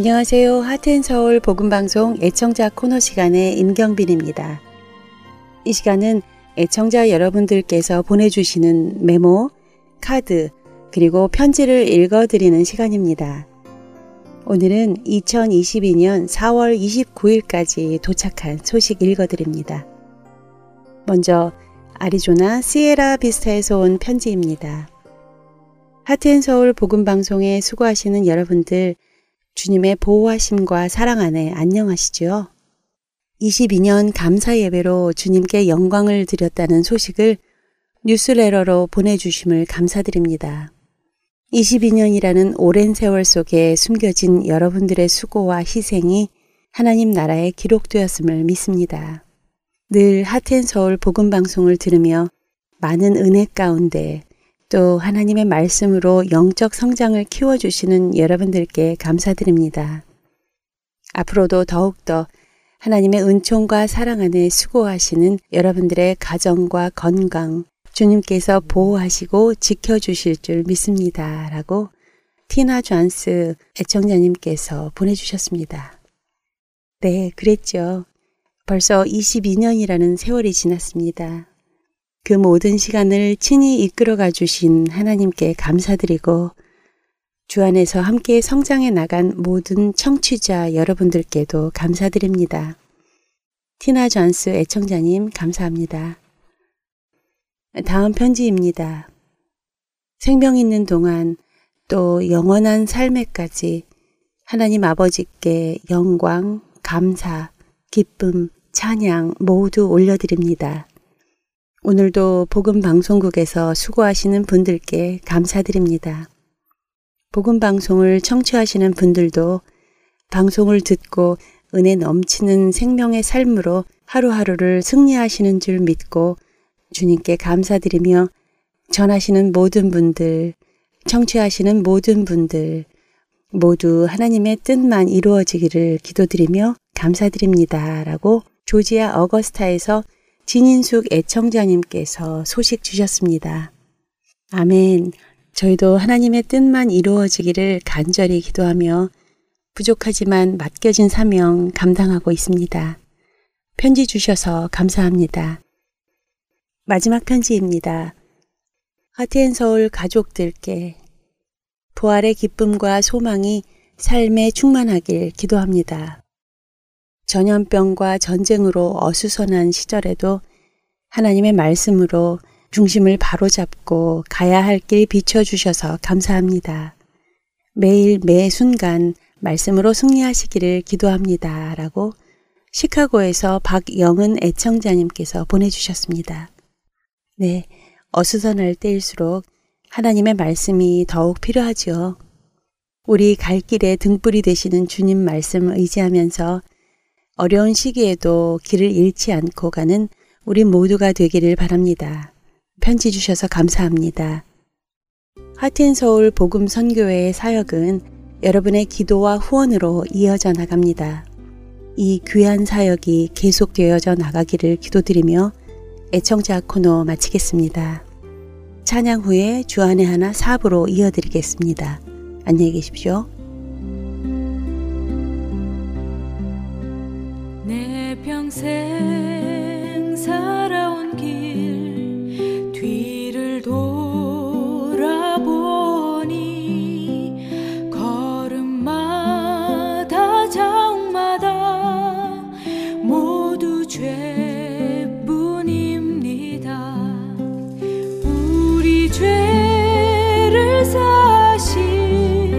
안녕하세요. 하트앤서울 복음방송 애청자 코너 시간의 임경빈입니다. 이 시간은 애청자 여러분들께서 보내주시는 메모, 카드, 그리고 편지를 읽어드리는 시간입니다. 오늘은 2022년 4월 29일까지 도착한 소식 읽어드립니다. 먼저 아리조나 시에라 비스타에서 온 편지입니다. 하트앤서울 복음방송에 수고하시는 여러분들, 주님의 보호하심과 사랑 안에 안녕하시지요? 22년 감사예배로 주님께 영광을 드렸다는 소식을 뉴스레터로 보내주심을 감사드립니다. 22년이라는 오랜 세월 속에 숨겨진 여러분들의 수고와 희생이 하나님 나라에 기록되었음을 믿습니다. 늘 하트앤서울 복음방송을 들으며 많은 은혜 가운데 또 하나님의 말씀으로 영적 성장을 키워주시는 여러분들께 감사드립니다. 앞으로도 더욱더 하나님의 은총과 사랑 안에 수고하시는 여러분들의 가정과 건강, 주님께서 보호하시고 지켜주실 줄 믿습니다. 라고 티나 존스 애청자님께서 보내주셨습니다. 네, 그랬죠. 벌써 22년이라는 세월이 지났습니다. 그 모든 시간을 친히 이끌어가 주신 하나님께 감사드리고 주 안에서 함께 성장해 나간 모든 청취자 여러분들께도 감사드립니다. 티나 존스 애청자님 감사합니다. 다음 편지입니다. 생명 있는 동안 또 영원한 삶에까지 하나님 아버지께 영광, 감사, 기쁨, 찬양 모두 올려드립니다. 오늘도 복음방송국에서 수고하시는 분들께 감사드립니다. 복음방송을 청취하시는 분들도 방송을 듣고 은혜 넘치는 생명의 삶으로 하루하루를 승리하시는 줄 믿고 주님께 감사드리며 전하시는 모든 분들, 청취하시는 모든 분들 모두 하나님의 뜻만 이루어지기를 기도드리며 감사드립니다. 라고 조지아 어거스타에서 진인숙 애청자님께서 소식 주셨습니다. 아멘. 저희도 하나님의 뜻만 이루어지기를 간절히 기도하며 부족하지만 맡겨진 사명 감당하고 있습니다. 편지 주셔서 감사합니다. 마지막 편지입니다. 하트앤서울 가족들께 부활의 기쁨과 소망이 삶에 충만하길 기도합니다. 전염병과 전쟁으로 어수선한 시절에도 하나님의 말씀으로 중심을 바로잡고 가야 할 길 비춰주셔서 감사합니다. 매일 매 순간 말씀으로 승리하시기를 기도합니다. 라고 시카고에서 박영은 애청자님께서 보내주셨습니다. 네, 어수선할 때일수록 하나님의 말씀이 더욱 필요하죠. 우리 갈 길에 등불이 되시는 주님 말씀 의지하면서 어려운 시기에도 길을 잃지 않고 가는 우리 모두가 되기를 바랍니다. 편지 주셔서 감사합니다. 하트앤서울 복음 선교회의 사역은 여러분의 기도와 후원으로 이어져 나갑니다. 이 귀한 사역이 계속되어져 나가기를 기도드리며 애청자 코너 마치겠습니다. 찬양 후에 주안의 하나 4부로 이어드리겠습니다. 안녕히 계십시오. 평생 살아온 길 뒤를 돌아보니 걸음마다 자옥마다 모두 죄뿐입니다. 우리 죄를 사신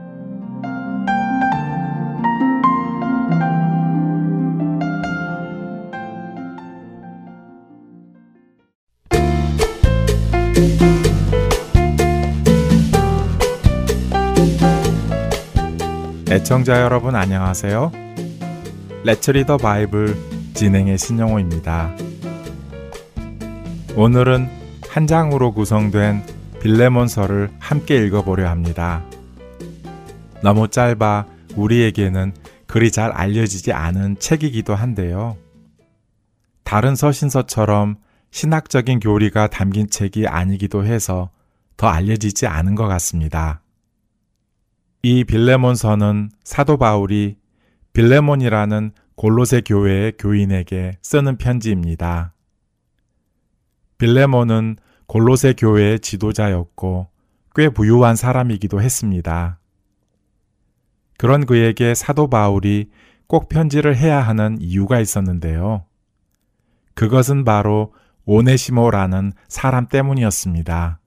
애청자 여러분 안녕하세요. Let's Read the Bible 진행의 신영호입니다. 오늘은 한 장으로 구성된 빌레몬서를 함께 읽어보려 합니다. 너무 짧아 우리에게는 그리 잘 알려지지 않은 책이기도 한데요. 다른 서신서처럼 신학적인 교리가 담긴 책이 아니기도 해서 더 알려지지 않은 것 같습니다. 이 빌레몬서는 사도 바울이 빌레몬이라는 골로새 교회의 교인에게 쓰는 편지입니다. 빌레몬은 골로새 교회의 지도자였고 꽤 부유한 사람이기도 했습니다. 그런 그에게 사도 바울이 꼭 편지를 해야 하는 이유가 있었는데요. 그것은 바로 오네시모라는 사람 때문이었습니다.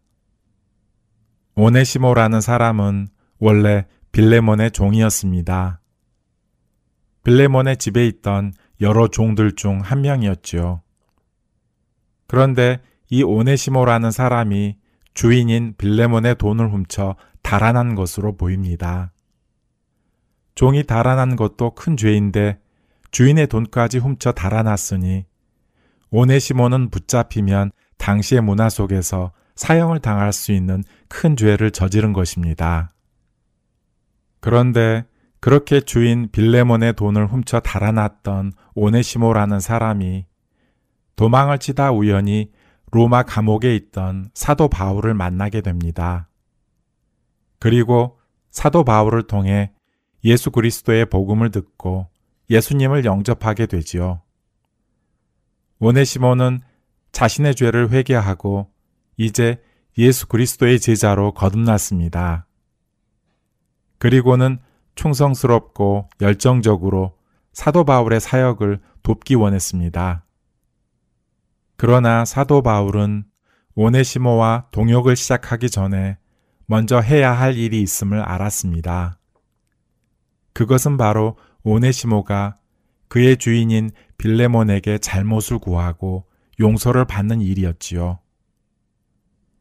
오네시모라는 사람은 원래 빌레몬의 종이었습니다. 빌레몬의 집에 있던 여러 종들 중 한 명이었지요. 그런데 이 오네시모라는 사람이 주인인 빌레몬의 돈을 훔쳐 달아난 것으로 보입니다. 종이 달아난 것도 큰 죄인데 주인의 돈까지 훔쳐 달아났으니 오네시모는 붙잡히면 당시의 문화 속에서 사형을 당할 수 있는 큰 죄를 저지른 것입니다. 그런데 그렇게 주인 빌레몬의 돈을 훔쳐 달아났던 오네시모라는 사람이 도망을 치다 우연히 로마 감옥에 있던 사도 바울을 만나게 됩니다. 그리고 사도 바울을 통해 예수 그리스도의 복음을 듣고 예수님을 영접하게 되지요. 오네시모는 자신의 죄를 회개하고 이제 예수 그리스도의 제자로 거듭났습니다. 그리고는 충성스럽고 열정적으로 사도 바울의 사역을 돕기 원했습니다. 그러나 사도 바울은 오네시모와 동역을 시작하기 전에 먼저 해야 할 일이 있음을 알았습니다. 그것은 바로 오네시모가 그의 주인인 빌레몬에게 잘못을 구하고 용서를 받는 일이었지요.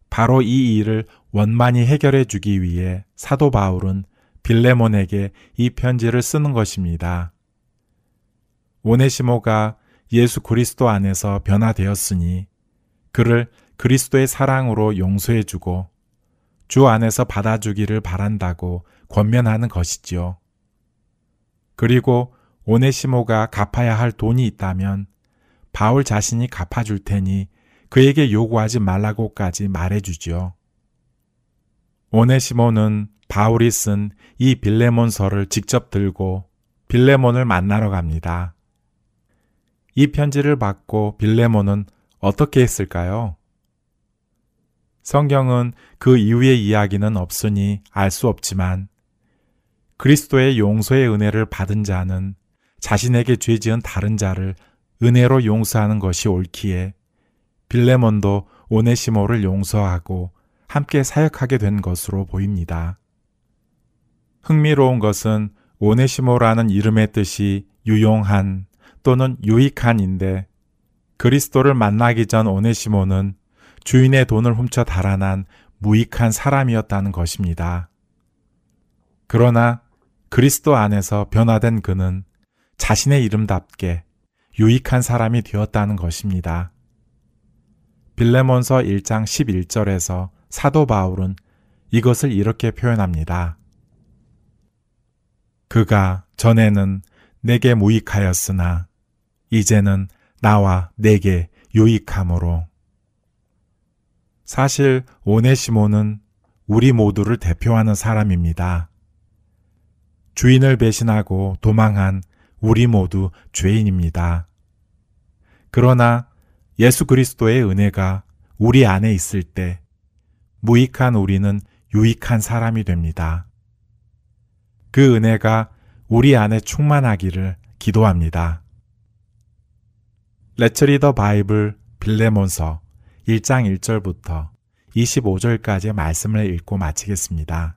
바로 이 일을 원만히 해결해 주기 위해 사도 바울은 빌레몬에게 이 편지를 쓰는 것입니다. 오네시모가 예수 그리스도 안에서 변화되었으니 그를 그리스도의 사랑으로 용서해주고 주 안에서 받아주기를 바란다고 권면하는 것이지요. 그리고 오네시모가 갚아야 할 돈이 있다면 바울 자신이 갚아줄 테니 그에게 요구하지 말라고까지 말해주지요. 오네시모는 바울이 쓴 이 빌레몬서를 직접 들고 빌레몬을 만나러 갑니다. 이 편지를 받고 빌레몬은 어떻게 했을까요? 성경은 그 이후의 이야기는 없으니 알 수 없지만 그리스도의 용서의 은혜를 받은 자는 자신에게 죄 지은 다른 자를 은혜로 용서하는 것이 옳기에 빌레몬도 오네시모를 용서하고 함께 사역하게 된 것으로 보입니다. 흥미로운 것은 오네시모라는 이름의 뜻이 유용한, 또는 유익한인데 그리스도를 만나기 전 오네시모는 주인의 돈을 훔쳐 달아난 무익한 사람이었다는 것입니다. 그러나 그리스도 안에서 변화된 그는 자신의 이름답게 유익한 사람이 되었다는 것입니다. 빌레몬서 1장 11절에서 사도 바울은 이것을 이렇게 표현합니다. 그가 전에는 내게 무익하였으나 이제는 나와 내게 유익함으로. 사실 오네시모는 우리 모두를 대표하는 사람입니다. 주인을 배신하고 도망한 우리 모두 죄인입니다. 그러나 예수 그리스도의 은혜가 우리 안에 있을 때 무익한 우리는 유익한 사람이 됩니다. 그 은혜가 우리 안에 충만하기를 기도합니다. Let's read the Bible 빌레몬서 1장 1절부터 25절까지의 말씀을 읽고 마치겠습니다.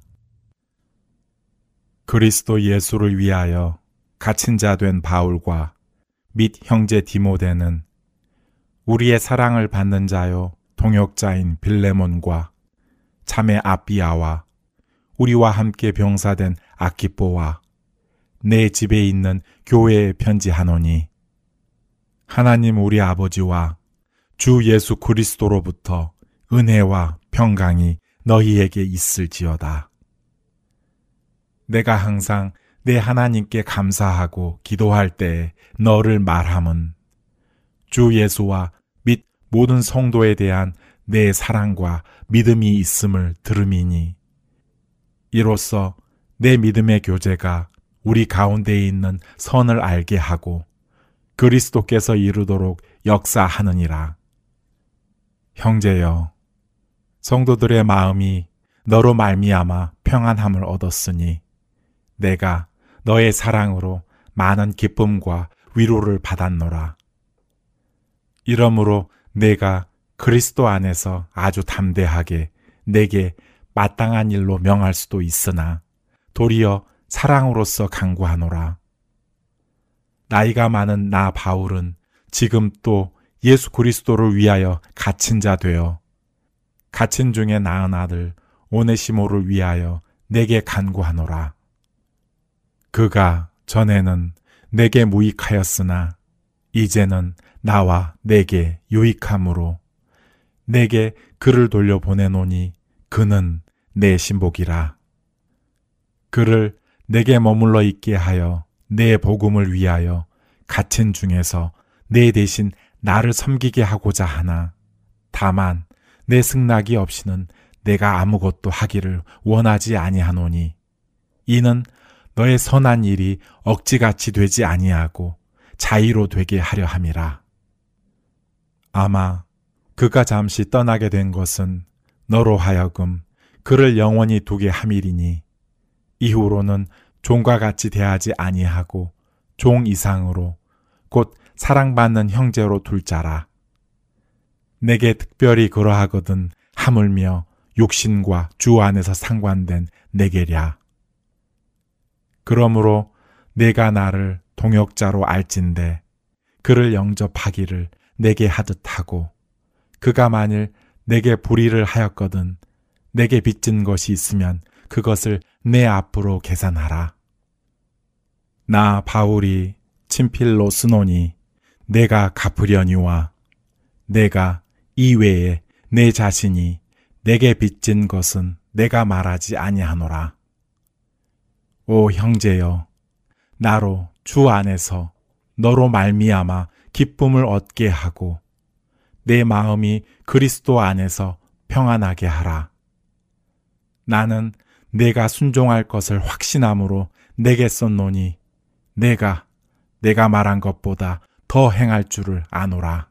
그리스도 예수를 위하여 갇힌 자 된 바울과 및 형제 디모데는 우리의 사랑을 받는 자요 동역자인 빌레몬과 자매 아비아와 우리와 함께 병사된 아키포와 내 집에 있는 교회에 편지하노니 하나님 우리 아버지와 주 예수 그리스도로부터 은혜와 평강이 너희에게 있을지어다. 내가 항상 내 하나님께 감사하고 기도할 때에 너를 말함은 주 예수와 및 모든 성도에 대한 내 사랑과 믿음이 있음을 들음이니 이로써 내 믿음의 교제가 우리 가운데에 있는 선을 알게 하고 그리스도께서 이루도록 역사하느니라. 형제여, 성도들의 마음이 너로 말미암아 평안함을 얻었으니 내가 너의 사랑으로 많은 기쁨과 위로를 받았노라. 이러므로 내가 그리스도 안에서 아주 담대하게 내게 마땅한 일로 명할 수도 있으나 도리어 사랑으로서 간구하노라. 나이가 많은 나 바울은 지금 또 예수 그리스도를 위하여 갇힌 자 되어 갇힌 중에 낳은 아들 오네시모를 위하여 내게 간구하노라. 그가 전에는 내게 무익하였으나 이제는 나와 내게 유익함으로 내게 그를 돌려보내노니 그는 내 신복이라. 그를 내게 머물러 있게 하여 내 복음을 위하여 갇힌 중에서 내 대신 나를 섬기게 하고자 하나 다만 내 승낙이 없이는 내가 아무것도 하기를 원하지 아니하노니 이는 너의 선한 일이 억지같이 되지 아니하고 자의로 되게 하려 함이라. 아마 그가 잠시 떠나게 된 것은 너로 하여금 그를 영원히 두게 함이리니 이후로는 종과 같이 대하지 아니하고 종 이상으로 곧 사랑받는 형제로 둘 자라. 내게 특별히 그러하거든 하물며 육신과 주 안에서 상관된 내게랴. 그러므로 내가 나를 동역자로 알진대 그를 영접하기를 내게 하듯하고 그가 만일 내게 불의를 하였거든 내게 빚진 것이 있으면 그것을 내 앞으로 계산하라. 나 바울이 친필로 쓰노니 내가 갚으려니와 내가 이외에 내 자신이 내게 빚진 것은 내가 말하지 아니하노라. 오 형제여, 나로 주 안에서 너로 말미암아 기쁨을 얻게 하고 내 마음이 그리스도 안에서 평안하게 하라. 나는 내가 순종할 것을 확신함으로 내게 썼노니 내가 말한 것보다 더 행할 줄을 아노라.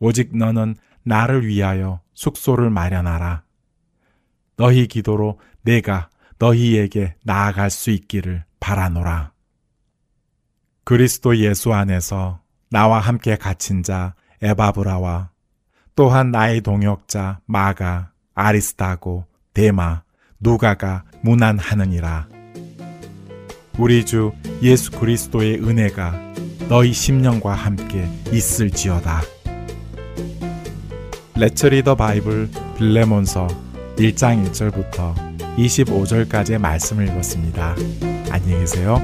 오직 너는 나를 위하여 숙소를 마련하라. 너희 기도로 내가 너희에게 나아갈 수 있기를 바라노라. 그리스도 예수 안에서 나와 함께 갇힌 자 에바브라와 또한 나의 동역자 마가, 아리스타고, 데마, 누가가 무난하느니라. 우리 주 예수 그리스도의 은혜가 너희 심령과 함께 있을지어다. Let's read the Bible 빌레몬서 1장 1절부터 25절까지의 말씀을 읽었습니다. 안녕히 계세요.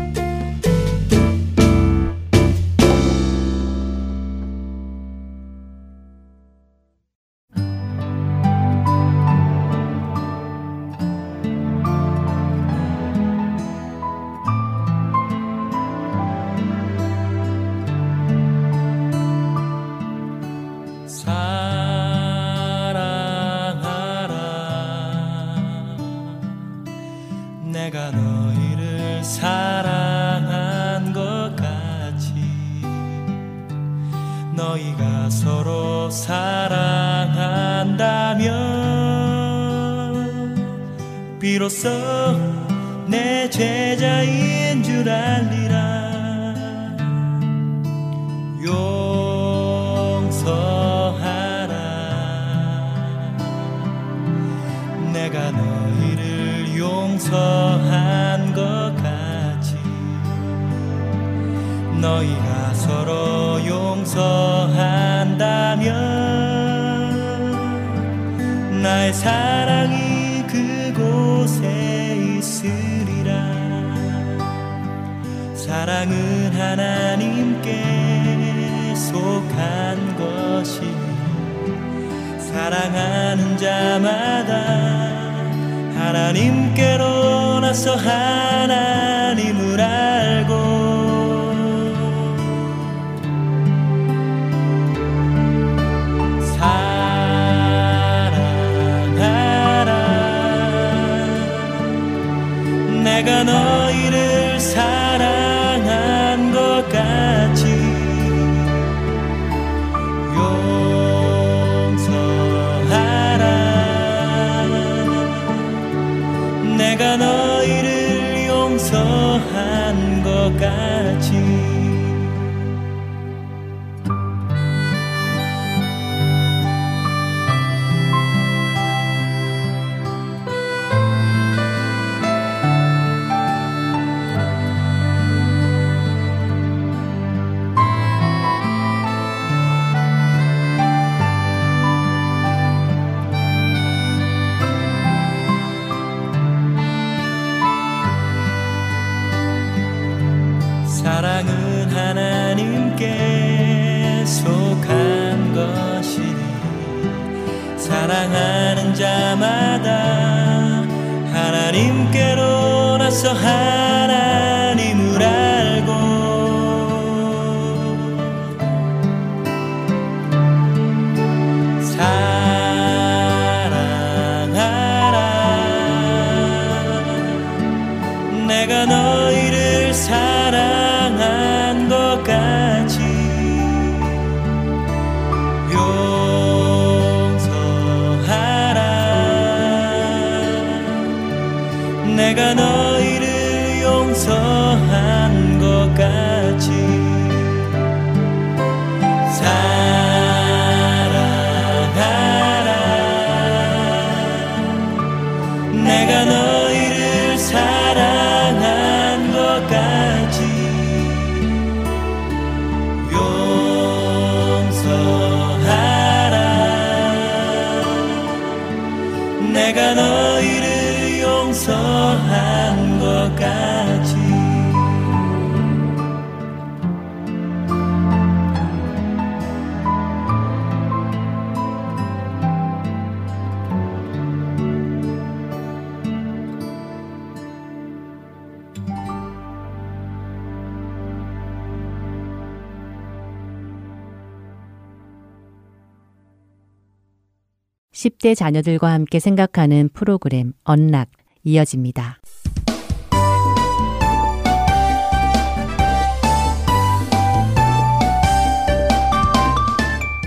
때 자녀들과 함께 생각하는 프로그램 언락 이어집니다.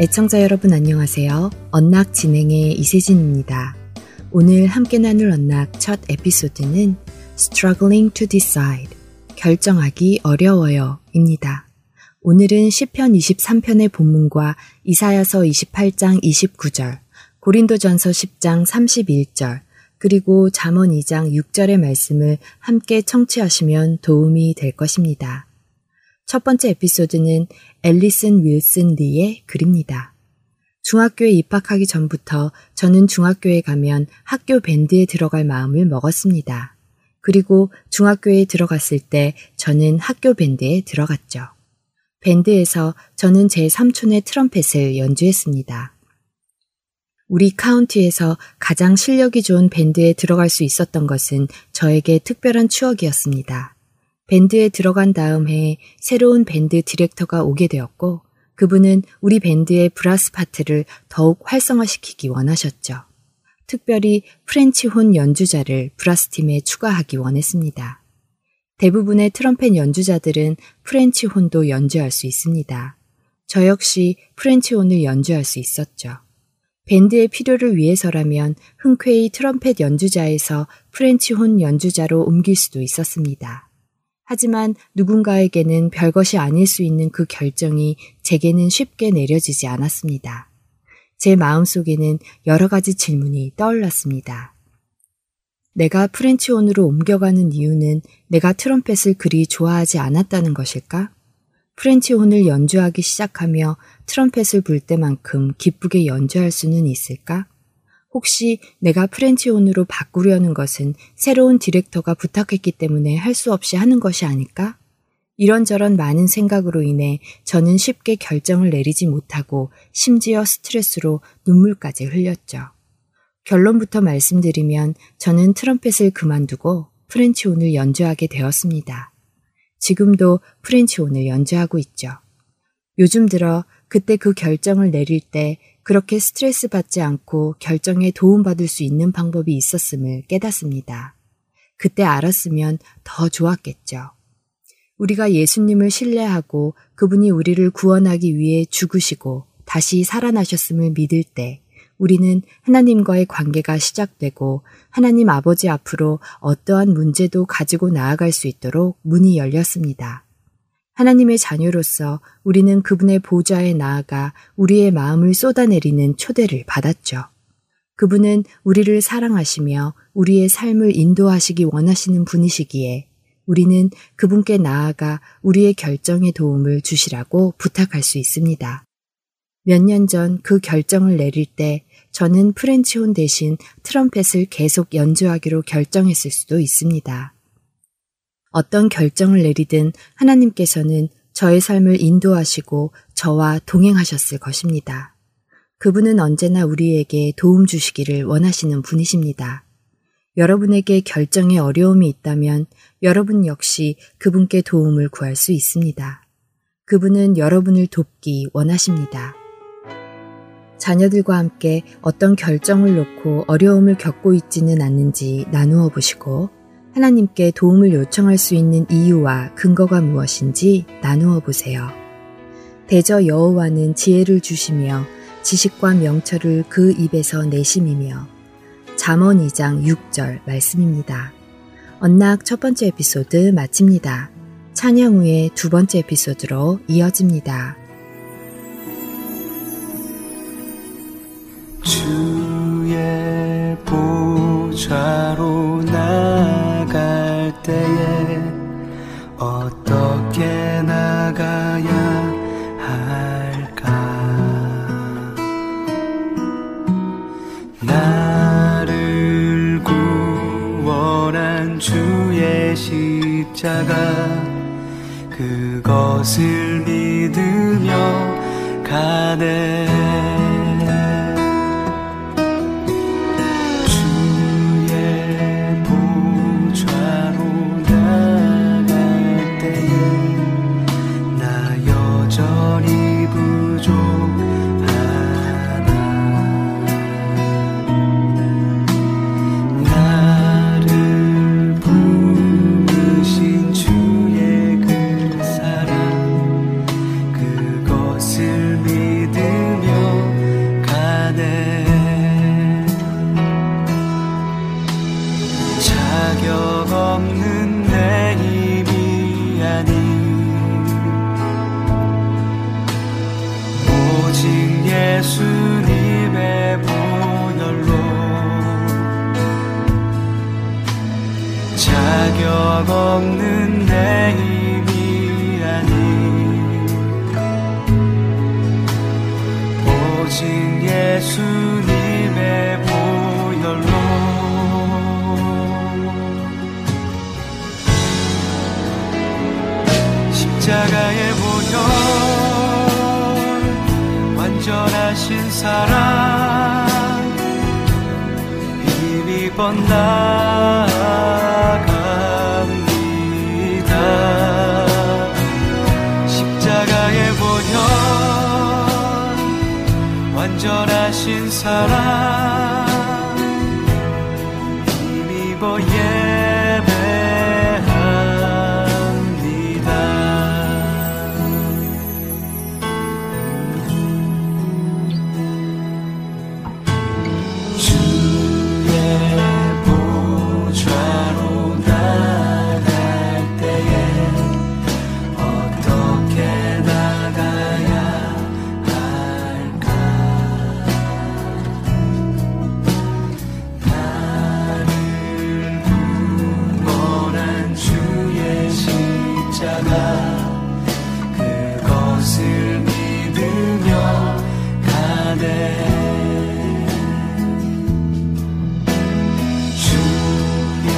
애청자 여러분 안녕하세요. 언락 진행의 이세진입니다. 오늘 함께 나눌 언락 첫 에피소드는 Struggling to Decide, 결정하기 어려워요 입니다. 오늘은 시편 23편의 본문과 이사야서 28장 29절, 고린도전서 10장 31절, 그리고 잠언 2장 6절의 말씀을 함께 청취하시면 도움이 될 것입니다. 첫 번째 에피소드는 앨리슨 윌슨 리의 글입니다. 중학교에 입학하기 전부터 저는 중학교에 가면 학교 밴드에 들어갈 마음을 먹었습니다. 그리고 중학교에 들어갔을 때 저는 학교 밴드에 들어갔죠. 밴드에서 저는 제 삼촌의 트럼펫을 연주했습니다. 우리 카운티에서 가장 실력이 좋은 밴드에 들어갈 수 있었던 것은 저에게 특별한 추억이었습니다. 밴드에 들어간 다음 해에 새로운 밴드 디렉터가 오게 되었고 그분은 우리 밴드의 브라스 파트를 더욱 활성화시키기 원하셨죠. 특별히 프렌치혼 연주자를 브라스팀에 추가하기 원했습니다. 대부분의 트럼펫 연주자들은 프렌치혼도 연주할 수 있습니다. 저 역시 프렌치혼을 연주할 수 있었죠. 밴드의 필요를 위해서라면 흔쾌히 트럼펫 연주자에서 프렌치혼 연주자로 옮길 수도 있었습니다. 하지만 누군가에게는 별것이 아닐 수 있는 그 결정이 제게는 쉽게 내려지지 않았습니다. 제 마음속에는 여러 가지 질문이 떠올랐습니다. 내가 프렌치혼으로 옮겨가는 이유는 내가 트럼펫을 그리 좋아하지 않았다는 것일까? 프렌치혼을 연주하기 시작하며 트럼펫을 불 때만큼 기쁘게 연주할 수는 있을까? 혹시 내가 프렌치혼으로 바꾸려는 것은 새로운 디렉터가 부탁했기 때문에 할 수 없이 하는 것이 아닐까? 이런저런 많은 생각으로 인해 저는 쉽게 결정을 내리지 못하고 심지어 스트레스로 눈물까지 흘렸죠. 결론부터 말씀드리면 저는 트럼펫을 그만두고 프렌치혼을 연주하게 되었습니다. 지금도 프렌치혼을 연주하고 있죠. 요즘 들어 그때 그 결정을 내릴 때 그렇게 스트레스 받지 않고 결정에 도움받을 수 있는 방법이 있었음을 깨닫습니다. 그때 알았으면 더 좋았겠죠. 우리가 예수님을 신뢰하고 그분이 우리를 구원하기 위해 죽으시고 다시 살아나셨음을 믿을 때 우리는 하나님과의 관계가 시작되고 하나님 아버지 앞으로 어떠한 문제도 가지고 나아갈 수 있도록 문이 열렸습니다. 하나님의 자녀로서 우리는 그분의 보좌에 나아가 우리의 마음을 쏟아내리는 초대를 받았죠. 그분은 우리를 사랑하시며 우리의 삶을 인도하시기 원하시는 분이시기에 우리는 그분께 나아가 우리의 결정에 도움을 주시라고 부탁할 수 있습니다. 몇 년 전 그 결정을 내릴 때 저는 프렌치혼 대신 트럼펫을 계속 연주하기로 결정했을 수도 있습니다. 어떤 결정을 내리든 하나님께서는 저의 삶을 인도하시고 저와 동행하셨을 것입니다. 그분은 언제나 우리에게 도움 주시기를 원하시는 분이십니다. 여러분에게 결정에 어려움이 있다면 여러분 역시 그분께 도움을 구할 수 있습니다. 그분은 여러분을 돕기 원하십니다. 자녀들과 함께 어떤 결정을 놓고 어려움을 겪고 있지는 않는지 나누어 보시고 하나님께 도움을 요청할 수 있는 이유와 근거가 무엇인지 나누어 보세요. 대저 여호와는 지혜를 주시며 지식과 명철을 그 입에서 내심이며 잠언 2장 6절 말씀입니다. 언락 첫 번째 에피소드 마칩니다. 찬양 후에 두 번째 에피소드로 이어집니다. 주의 보좌로 나갈 때에 어떻게 나가야 할까? 나를 구원한 주의 십자가 그것을 믿으며 가네. 자격 없는 내 힘이 아닌 예수님의 보혈로 십자가의 보혈 완전하신 사랑 이미 번나갑니다. 십자가의 보혈 완전하신 사랑 힘입어 예배합니다. 주의 보좌로 나갈 때에 어떻게 나가야 할까? 나를 구원한 주의 십자가, 그것을 믿으며 가네. 주의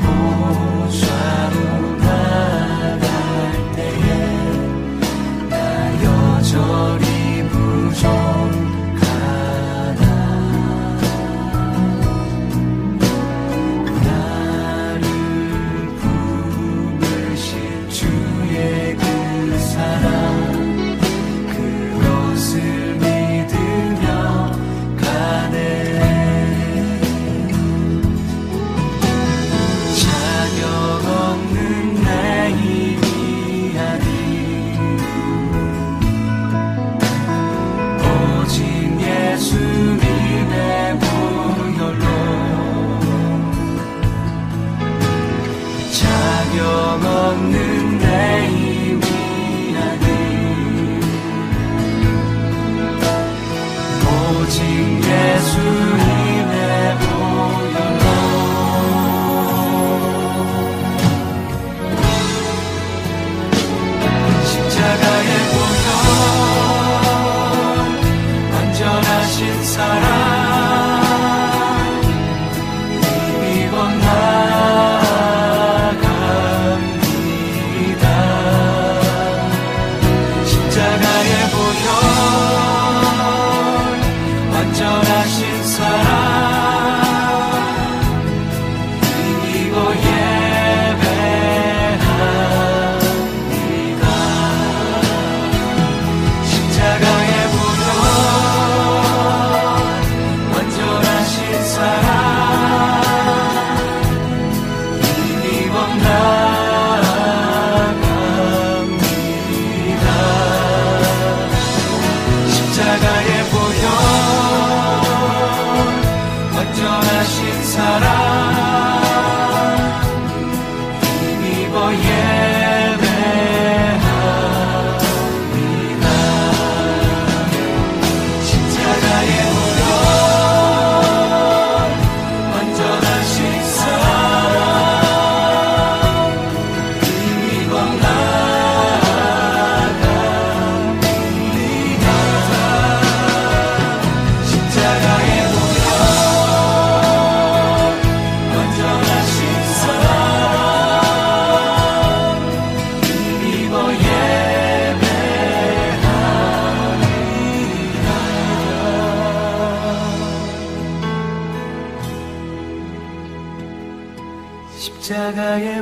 보좌로 나갈 때에 나 여전히 부족하다. 나를 부르신 주의 그 사랑, 그것을 믿으며 가네. 자격 없는 내 힘이 아닌 오직 예수님의 보혈로 자격 없는 내 힘이 아닌 오직 예수님의 보혈로 십자가의 보혈 완전하신 사랑 이미 건너갑니다. 십자가의 보혈 완전하신 사랑 이미 예배합니다. 십자가의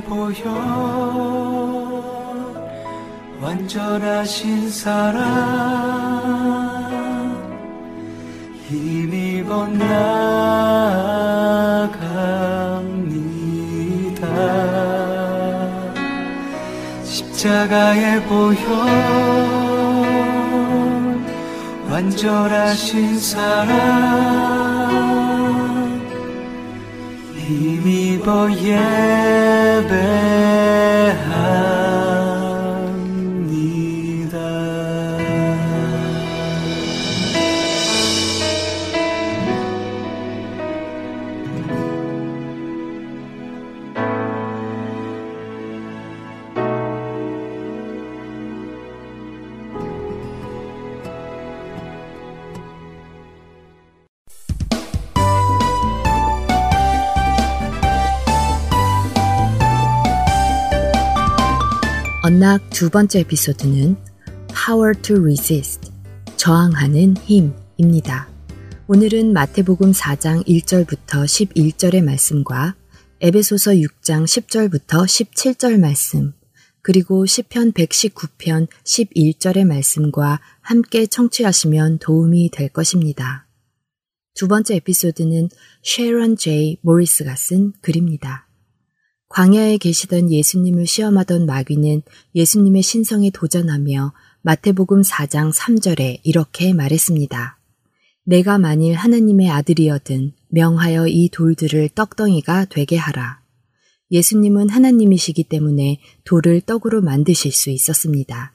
보혈 완전하신 사랑 이미 건너갑니다. 십자가의 보혈 완전하신 사랑 힘입어 예배합니다. 십자가의 보혈 완전하신 사랑 힘입어 나갑니다. 십자가의 보혈 완전하신 사랑 힘입어 예배합니다. 십자가의 보혈 완전하신 사랑 힘입어 나갑니다. 십자가의 보혈 완전하신 사랑 힘입어 예배합니다. 언락 두 번째 에피소드는 Power to Resist, 저항하는 힘입니다. 오늘은 마태복음 4장 1절부터 11절의 말씀과 에베소서 6장 10절부터 17절 말씀, 그리고 시편 119편 11절의 말씀과 함께 청취하시면 도움이 될 것입니다. 두 번째 에피소드는 셰런 J. 모리스가 쓴 글입니다. 광야에 계시던 예수님을 시험하던 마귀는 예수님의 신성에 도전하며 마태복음 4장 3절에 이렇게 말했습니다. 내가 만일 하나님의 아들이어든 명하여 이 돌들을 떡덩이가 되게 하라. 예수님은 하나님이시기 때문에 돌을 떡으로 만드실 수 있었습니다.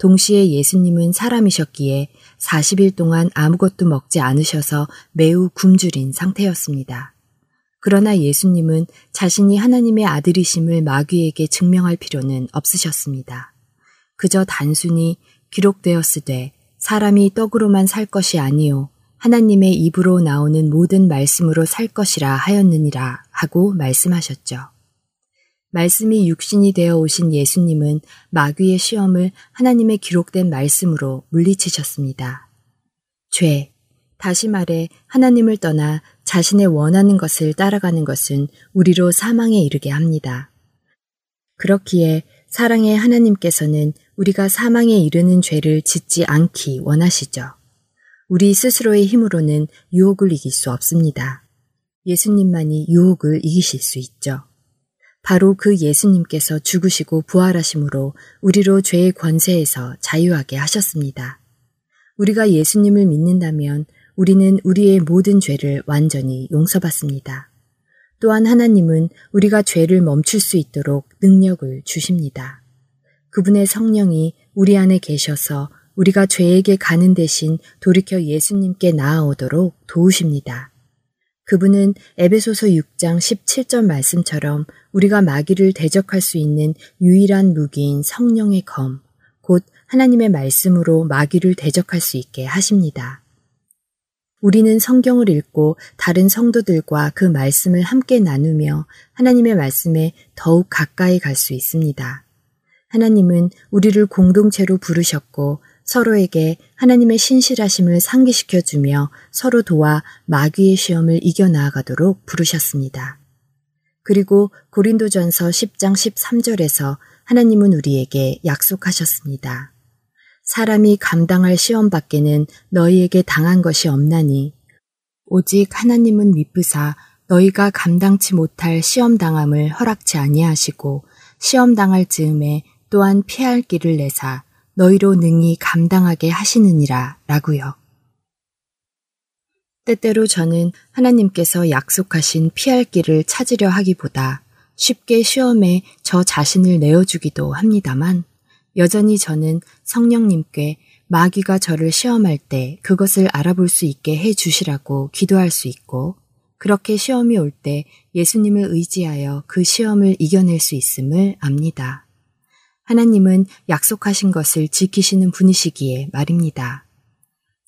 동시에 예수님은 사람이셨기에 40일 동안 아무것도 먹지 않으셔서 매우 굶주린 상태였습니다. 그러나 예수님은 자신이 하나님의 아들이심을 마귀에게 증명할 필요는 없으셨습니다. 그저 단순히 기록되었으되 사람이 떡으로만 살 것이 아니요 하나님의 입으로 나오는 모든 말씀으로 살 것이라 하였느니라 하고 말씀하셨죠. 말씀이 육신이 되어 오신 예수님은 마귀의 시험을 하나님의 기록된 말씀으로 물리치셨습니다. 죄, 다시 말해 하나님을 떠나 자신의 원하는 것을 따라가는 것은 우리로 사망에 이르게 합니다. 그렇기에 사랑의 하나님께서는 우리가 사망에 이르는 죄를 짓지 않기 원하시죠. 우리 스스로의 힘으로는 유혹을 이길 수 없습니다. 예수님만이 유혹을 이기실 수 있죠. 바로 그 예수님께서 죽으시고 부활하심으로 우리로 죄의 권세에서 자유하게 하셨습니다. 우리가 예수님을 믿는다면 우리는 우리의 모든 죄를 완전히 용서받습니다. 또한 하나님은 우리가 죄를 멈출 수 있도록 능력을 주십니다. 그분의 성령이 우리 안에 계셔서 우리가 죄에게 가는 대신 돌이켜 예수님께 나아오도록 도우십니다. 그분은 에베소서 6장 17절 말씀처럼 우리가 마귀를 대적할 수 있는 유일한 무기인 성령의 검, 곧 하나님의 말씀으로 마귀를 대적할 수 있게 하십니다. 우리는 성경을 읽고 다른 성도들과 그 말씀을 함께 나누며 하나님의 말씀에 더욱 가까이 갈 수 있습니다. 하나님은 우리를 공동체로 부르셨고 서로에게 하나님의 신실하심을 상기시켜주며 서로 도와 마귀의 시험을 이겨나가도록 부르셨습니다. 그리고 고린도전서 10장 13절에서 하나님은 우리에게 약속하셨습니다. 사람이 감당할 시험 밖에는 너희에게 당한 것이 없나니 오직 하나님은 윗부사 너희가 감당치 못할 시험당함을 허락치 아니하시고 시험당할 즈음에 또한 피할 길을 내사 너희로 능히 감당하게 하시느니라 라고요. 때때로 저는 하나님께서 약속하신 피할 길을 찾으려 하기보다 쉽게 시험에 저 자신을 내어주기도 합니다만 여전히 저는 성령님께 마귀가 저를 시험할 때 그것을 알아볼 수 있게 해주시라고 기도할 수 있고 그렇게 시험이 올 때 예수님을 의지하여 그 시험을 이겨낼 수 있음을 압니다. 하나님은 약속하신 것을 지키시는 분이시기에 말입니다.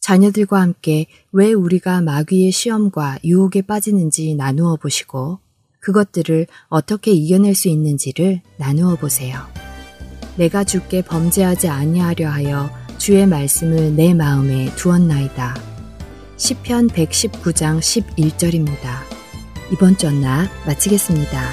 자녀들과 함께 왜 우리가 마귀의 시험과 유혹에 빠지는지 나누어 보시고 그것들을 어떻게 이겨낼 수 있는지를 나누어 보세요. 내가 주께 범죄하지 아니하려 하여 주의 말씀을 내 마음에 두었나이다. 시편 119장 11절입니다. 이번 주 언락 마치겠습니다.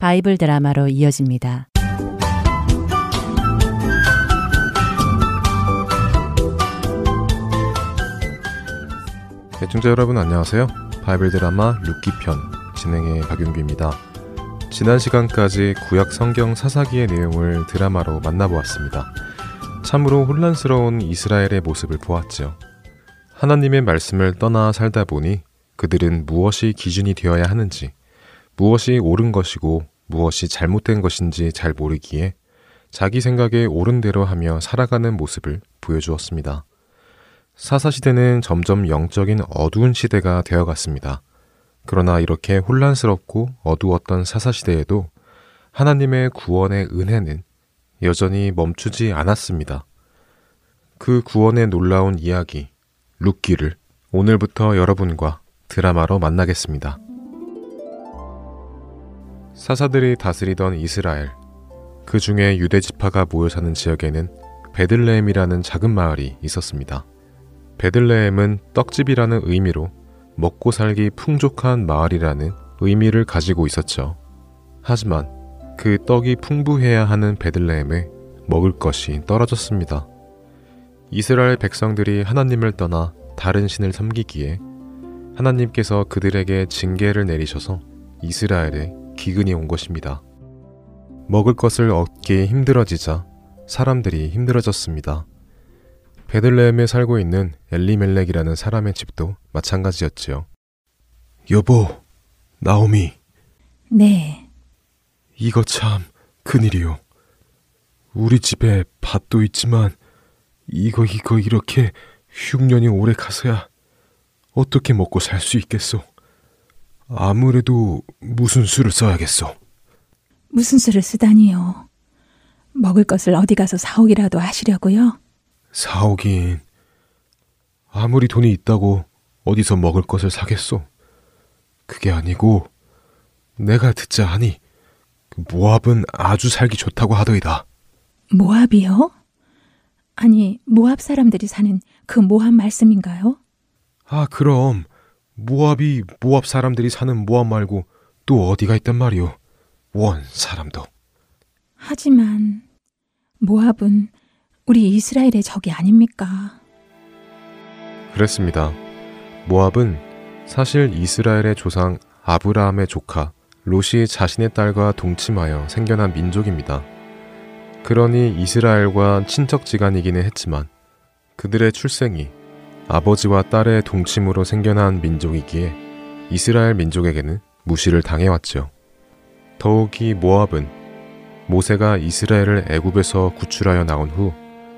바이블 드라마로 이어집니다. 애청자 여러분 안녕하세요. 바이블 드라마 룻기편 진행의 박윤규입니다. 지난 시간까지 구약 성경 사사기의 내용을 드라마로 만나보았습니다. 참으로 혼란스러운 이스라엘의 모습을 보았죠. 하나님의 말씀을 떠나 살다 보니 그들은 무엇이 기준이 되어야 하는지, 무엇이 옳은 것이고 무엇이 잘못된 것인지 잘 모르기에 자기 생각에 옳은 대로 하며 살아가는 모습을 보여주었습니다. 사사시대는 점점 영적인 어두운 시대가 되어갔습니다. 그러나 이렇게 혼란스럽고 어두웠던 사사시대에도 하나님의 구원의 은혜는 여전히 멈추지 않았습니다. 그 구원의 놀라운 이야기, 룻기를 오늘부터 여러분과 드라마로 만나겠습니다. 사사들이 다스리던 이스라엘, 그 중에 유대 지파가 모여 사는 지역에는 베들레헴이라는 작은 마을이 있었습니다. 베들레헴은 떡집이라는 의미로 먹고 살기 풍족한 마을이라는 의미를 가지고 있었죠. 하지만 그 떡이 풍부해야 하는 베들레헴에 먹을 것이 떨어졌습니다. 이스라엘 백성들이 하나님을 떠나 다른 신을 섬기기에 하나님께서 그들에게 징계를 내리셔서 이스라엘에 기근이 온 것입니다. 먹을 것을 얻기 힘들어지자 사람들이 힘들어졌습니다. 베들레헴에 살고 있는 엘리멜렉이라는 사람의 집도 마찬가지였지요. 여보, 나오미. 네. 이거 참 큰일이요. 우리 집에 밭도 있지만 이거 이렇게 흉년이 오래 가서야 어떻게 먹고 살 수 있겠소? 아무래도 무슨 수를 써야겠소. 무슨 수를 쓰다니요. 먹을 것을 어디 가서 사오기라도 하시려고요? 사오긴. 아무리 돈이 있다고 어디서 먹을 것을 사겠소. 그게 아니고 내가 듣자 하니 모압은 아주 살기 좋다고 하더이다. 모압이요? 아니, 모압 사람들이 사는 그 모압 말씀인가요? 아, 그럼. 모압이 모압 사람들이 사는 모압 말고 또 어디가 있단 말이오. 원 사람도. 하지만 모압은 우리 이스라엘의 적이 아닙니까? 그랬습니다. 모압은 사실 이스라엘의 조상 아브라함의 조카 롯이 자신의 딸과 동침하여 생겨난 민족입니다. 그러니 이스라엘과 친척지간이기는 했지만 그들의 출생이 아버지와 딸의 동침으로 생겨난 민족이기에 이스라엘 민족에게는 무시를 당해왔죠. 더욱이 모압은 모세가 이스라엘을 애굽에서 구출하여 나온 후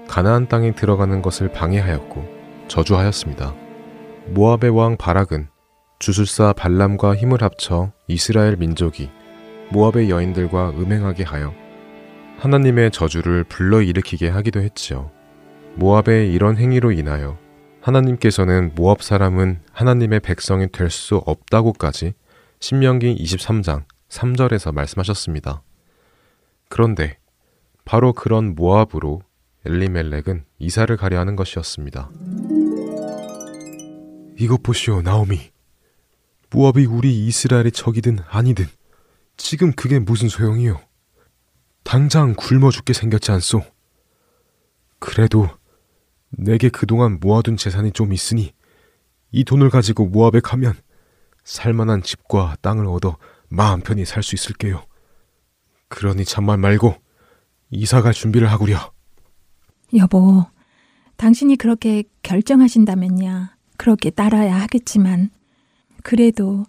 가나안 땅에 들어가는 것을 방해하였고 저주하였습니다. 모압의 왕 바락은 주술사 발람과 힘을 합쳐 이스라엘 민족이 모압의 여인들과 음행하게 하여 하나님의 저주를 불러일으키게 하기도 했지요. 모압의 이런 행위로 인하여 하나님께서는 모압 사람은 하나님의 백성이 될 수 없다고까지 신명기 23장 3절에서 말씀하셨습니다. 그런데 바로 그런 모압으로 엘리멜렉은 이사를 가려 하는 것이었습니다. 이것 보시오 나오미. 모압이 우리 이스라엘의 적이든 아니든 지금 그게 무슨 소용이요. 당장 굶어 죽게 생겼지 않소. 그래도 내게 그동안 모아둔 재산이 좀 있으니 이 돈을 가지고 모압에 가면 살만한 집과 땅을 얻어 마음 편히 살 수 있을게요. 그러니 잔말 말고 이사갈 준비를 하구려. 여보, 당신이 그렇게 결정하신다면야 그렇게 따라야 하겠지만 그래도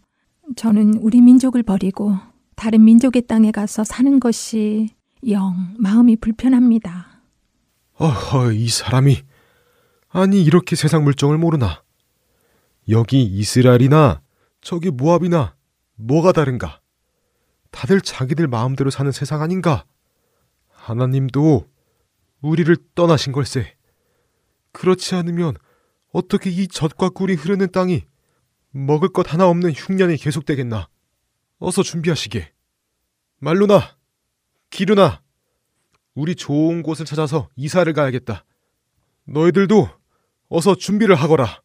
저는 우리 민족을 버리고 다른 민족의 땅에 가서 사는 것이 영 마음이 불편합니다. 어허, 이 사람이. 아니 이렇게 세상 물정을 모르나. 여기 이스라엘이나 저기 모압이나 뭐가 다른가. 다들 자기들 마음대로 사는 세상 아닌가. 하나님도 우리를 떠나신 걸세. 그렇지 않으면 어떻게 이 젖과 꿀이 흐르는 땅이 먹을 것 하나 없는 흉년이 계속되겠나. 어서 준비하시게. 말루나 기루나, 우리 좋은 곳을 찾아서 이사를 가야겠다. 너희들도 어서 준비를 하거라.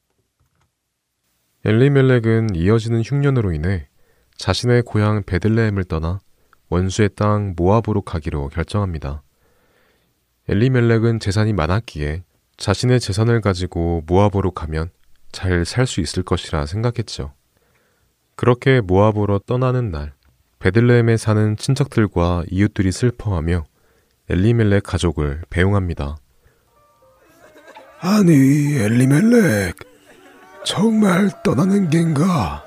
엘리멜렉은 이어지는 흉년으로 인해 자신의 고향 베들레헴을 떠나 원수의 땅 모압으로 가기로 결정합니다. 엘리멜렉은 재산이 많았기에 자신의 재산을 가지고 모압으로 가면 잘 살 수 있을 것이라 생각했죠. 그렇게 모압으로 떠나는 날, 베들레헴에 사는 친척들과 이웃들이 슬퍼하며 엘리멜렉 가족을 배웅합니다. 아니 엘리멜렉, 정말 떠나는 겐가?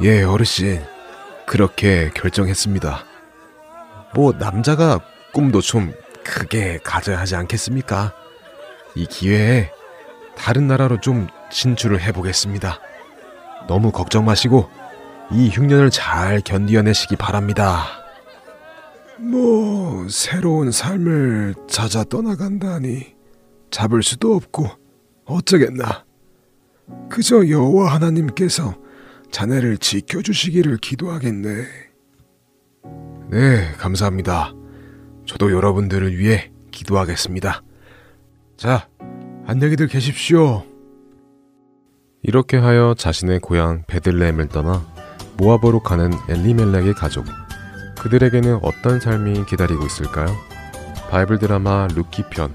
예 어르신, 그렇게 결정했습니다. 뭐 남자가 꿈도 좀 크게 가져야 하지 않겠습니까? 이 기회에 다른 나라로 좀 진출을 해보겠습니다. 너무 걱정 마시고 이 흉년을 잘 견디어내시기 바랍니다. 뭐 새로운 삶을 찾아 떠나간다니 잡을 수도 없고 어쩌겠나. 그저 여호와 하나님께서 자네를 지켜주시기를 기도하겠네. 네, 감사합니다. 저도 여러분들을 위해 기도하겠습니다. 자, 안녕히들 계십시오. 이렇게 하여 자신의 고향 베들레헴을 떠나 모압으로 가는 엘리멜렉의 가족. 그들에게는 어떤 삶이 기다리고 있을까요? 바이블 드라마 루키 편.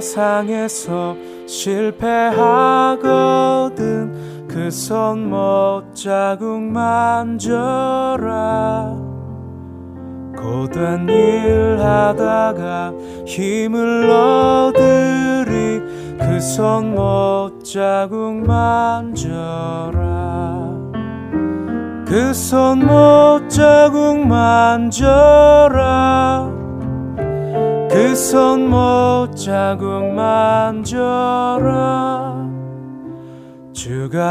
세상에서 실패하거든 그 손 못자국 만져라. 고된 일 하다가 힘을 얻으리 그 손 못자국 만져라. 그 손 못자국 만져라. 그 손 못자국 만져라.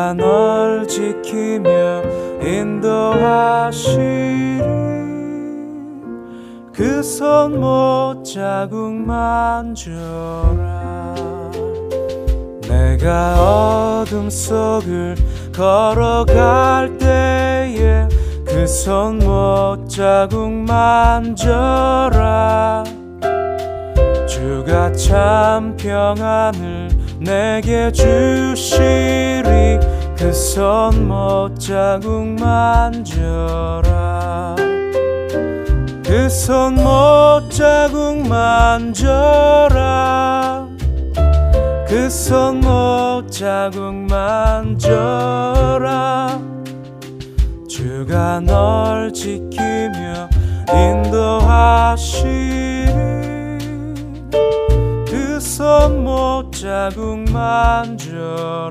주가 널 지키며 인도하시리 그 손 못자국 만져라. 내가 어둠 속을 걸어갈 때에 그 손 못자국 만져라. 주가 참 평안을 내게 주시리 그 손 못자국 만져라. 그 손 못자국 만져라. 그 손 못자국 만져라. 주가 널 지키며 인도하시리 그 손 못자국 만져라.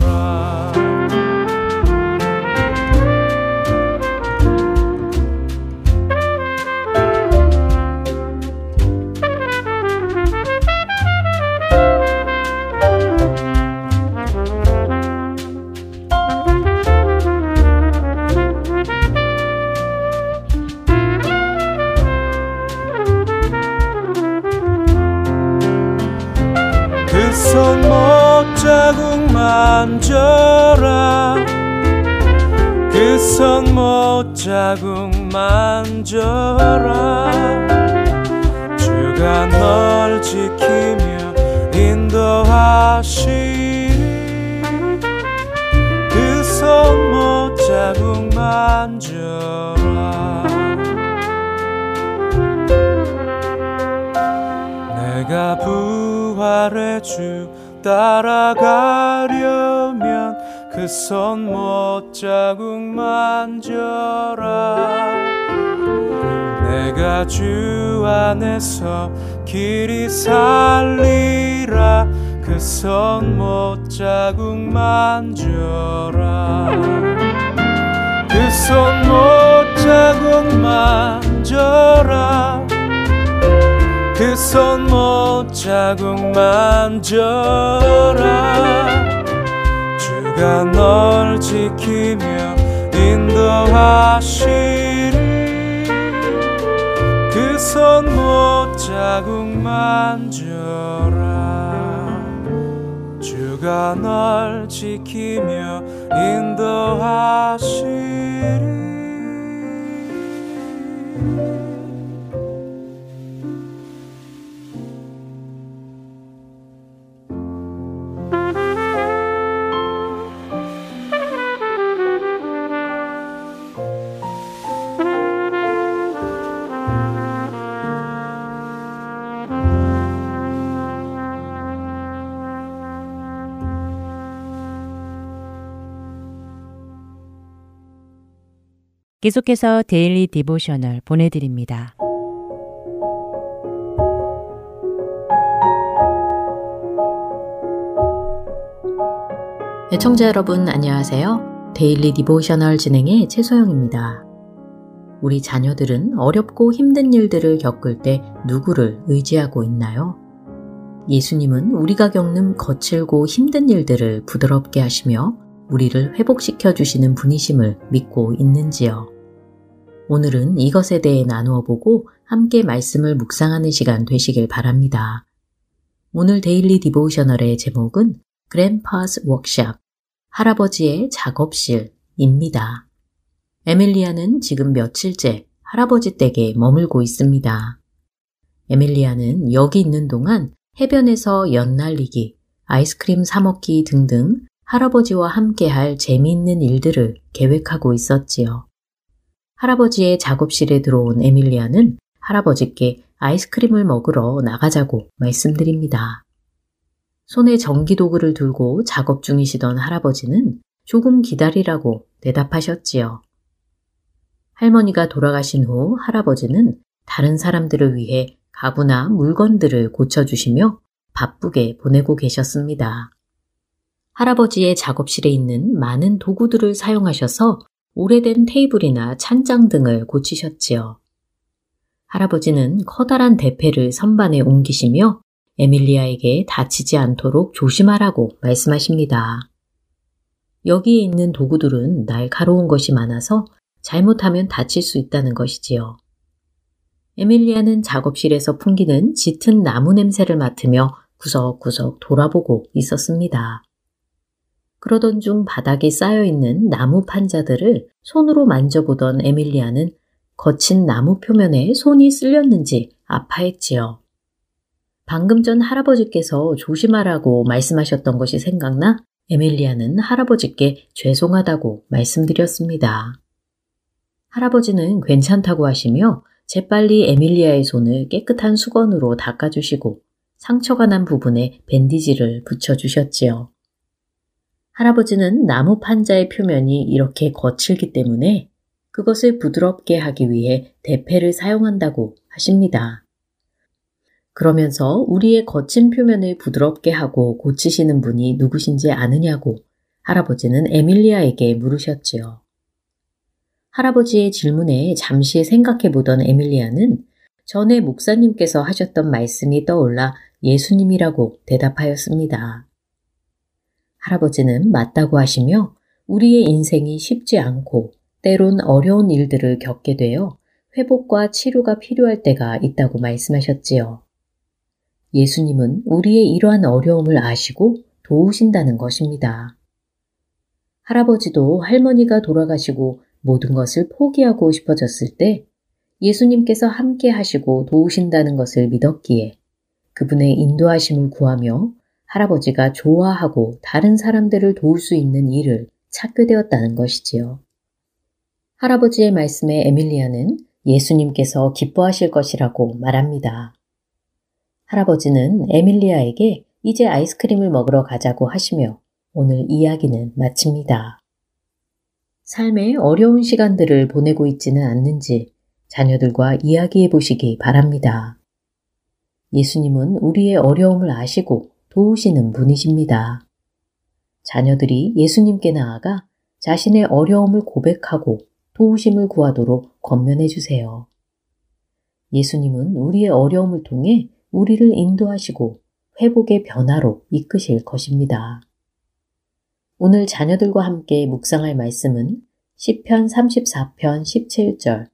발자국 만져라. 그 손 못자국 만져라. 주가 널 지키며 인도하시리. 그 손 못자국 만져라. 내가 부활의 주 따라가려면 그 손 못자국 만져라. 내가 주 안에서 길이 살리라. 그 손 못자국 만져라. 그 손 못자국 만져라. 그 손 못자국 만져라. 주가 널 지키며 인도하시리. 그 손 못자국 만져라. 주가 널 지키며 인도하시리. 계속해서 데일리 디보셔널 보내드립니다. 애청자 여러분 안녕하세요. 데일리 디보셔널 진행의 최소영입니다. 우리 자녀들은 어렵고 힘든 일들을 겪을 때 누구를 의지하고 있나요? 예수님은 우리가 겪는 거칠고 힘든 일들을 부드럽게 하시며 우리를 회복시켜 주시는 분이심을 믿고 있는지요? 오늘은 이것에 대해 나누어 보고 함께 말씀을 묵상하는 시간 되시길 바랍니다. 오늘 데일리 디보셔널의 제목은 Grandpa's Workshop, 할아버지의 작업실입니다. 에밀리아는 지금 며칠째 할아버지 댁에 머물고 있습니다. 에밀리아는 여기 있는 동안 해변에서 연날리기, 아이스크림 사 먹기 등등 할아버지와 함께할 재미있는 일들을 계획하고 있었지요. 할아버지의 작업실에 들어온 에밀리아는 할아버지께 아이스크림을 먹으러 나가자고 말씀드립니다. 손에 전기도구를 들고 작업 중이시던 할아버지는 조금 기다리라고 대답하셨지요. 할머니가 돌아가신 후 할아버지는 다른 사람들을 위해 가구나 물건들을 고쳐주시며 바쁘게 보내고 계셨습니다. 할아버지의 작업실에 있는 많은 도구들을 사용하셔서 오래된 테이블이나 찬장 등을 고치셨지요. 할아버지는 커다란 대패를 선반에 옮기시며 에밀리아에게 다치지 않도록 조심하라고 말씀하십니다. 여기에 있는 도구들은 날카로운 것이 많아서 잘못하면 다칠 수 있다는 것이지요. 에밀리아는 작업실에서 풍기는 짙은 나무 냄새를 맡으며 구석구석 돌아보고 있었습니다. 그러던 중 바닥에 쌓여있는 나무 판자들을 손으로 만져보던 에밀리아는 거친 나무 표면에 손이 쓸렸는지 아파했지요. 방금 전 할아버지께서 조심하라고 말씀하셨던 것이 생각나 에밀리아는 할아버지께 죄송하다고 말씀드렸습니다. 할아버지는 괜찮다고 하시며 재빨리 에밀리아의 손을 깨끗한 수건으로 닦아주시고 상처가 난 부분에 밴디지를 붙여주셨지요. 할아버지는 나무 판자의 표면이 이렇게 거칠기 때문에 그것을 부드럽게 하기 위해 대패를 사용한다고 하십니다. 그러면서 우리의 거친 표면을 부드럽게 하고 고치시는 분이 누구신지 아느냐고 할아버지는 에밀리아에게 물으셨지요. 할아버지의 질문에 잠시 생각해보던 에밀리아는 전에 목사님께서 하셨던 말씀이 떠올라 예수님이라고 대답하였습니다. 할아버지는 맞다고 하시며 우리의 인생이 쉽지 않고 때론 어려운 일들을 겪게 되어 회복과 치료가 필요할 때가 있다고 말씀하셨지요. 예수님은 우리의 이러한 어려움을 아시고 도우신다는 것입니다. 할아버지도 할머니가 돌아가시고 모든 것을 포기하고 싶어졌을 때 예수님께서 함께 하시고 도우신다는 것을 믿었기에 그분의 인도하심을 구하며 할아버지가 좋아하고 다른 사람들을 도울 수 있는 일을 찾게 되었다는 것이지요. 할아버지의 말씀에 에밀리아는 예수님께서 기뻐하실 것이라고 말합니다. 할아버지는 에밀리아에게 이제 아이스크림을 먹으러 가자고 하시며 오늘 이야기는 마칩니다. 삶의 어려운 시간들을 보내고 있지는 않는지 자녀들과 이야기해 보시기 바랍니다. 예수님은 우리의 어려움을 아시고 도우시는 분이십니다. 자녀들이 예수님께 나아가 자신의 어려움을 고백하고 도우심을 구하도록 권면해 주세요. 예수님은 우리의 어려움을 통해 우리를 인도하시고 회복의 변화로 이끄실 것입니다. 오늘 자녀들과 함께 묵상할 말씀은 시편 34편 17절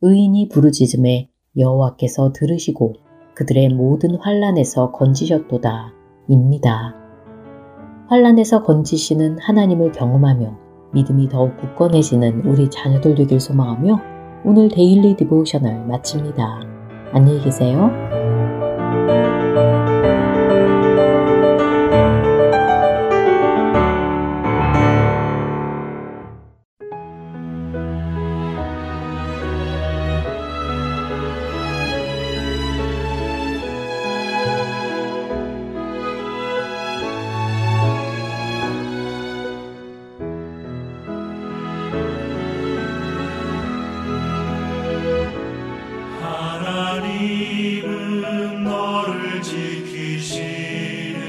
의인이 부르짖음에 여호와께서 들으시고 그들의 모든 환난에서 건지셨도다 입니다. 환난에서 건지시는 하나님을 경험하며 믿음이 더욱 굳건해지는 우리 자녀들 되길 소망하며 오늘 데일리 디보셔널 마칩니다. 안녕히 계세요. 지키시리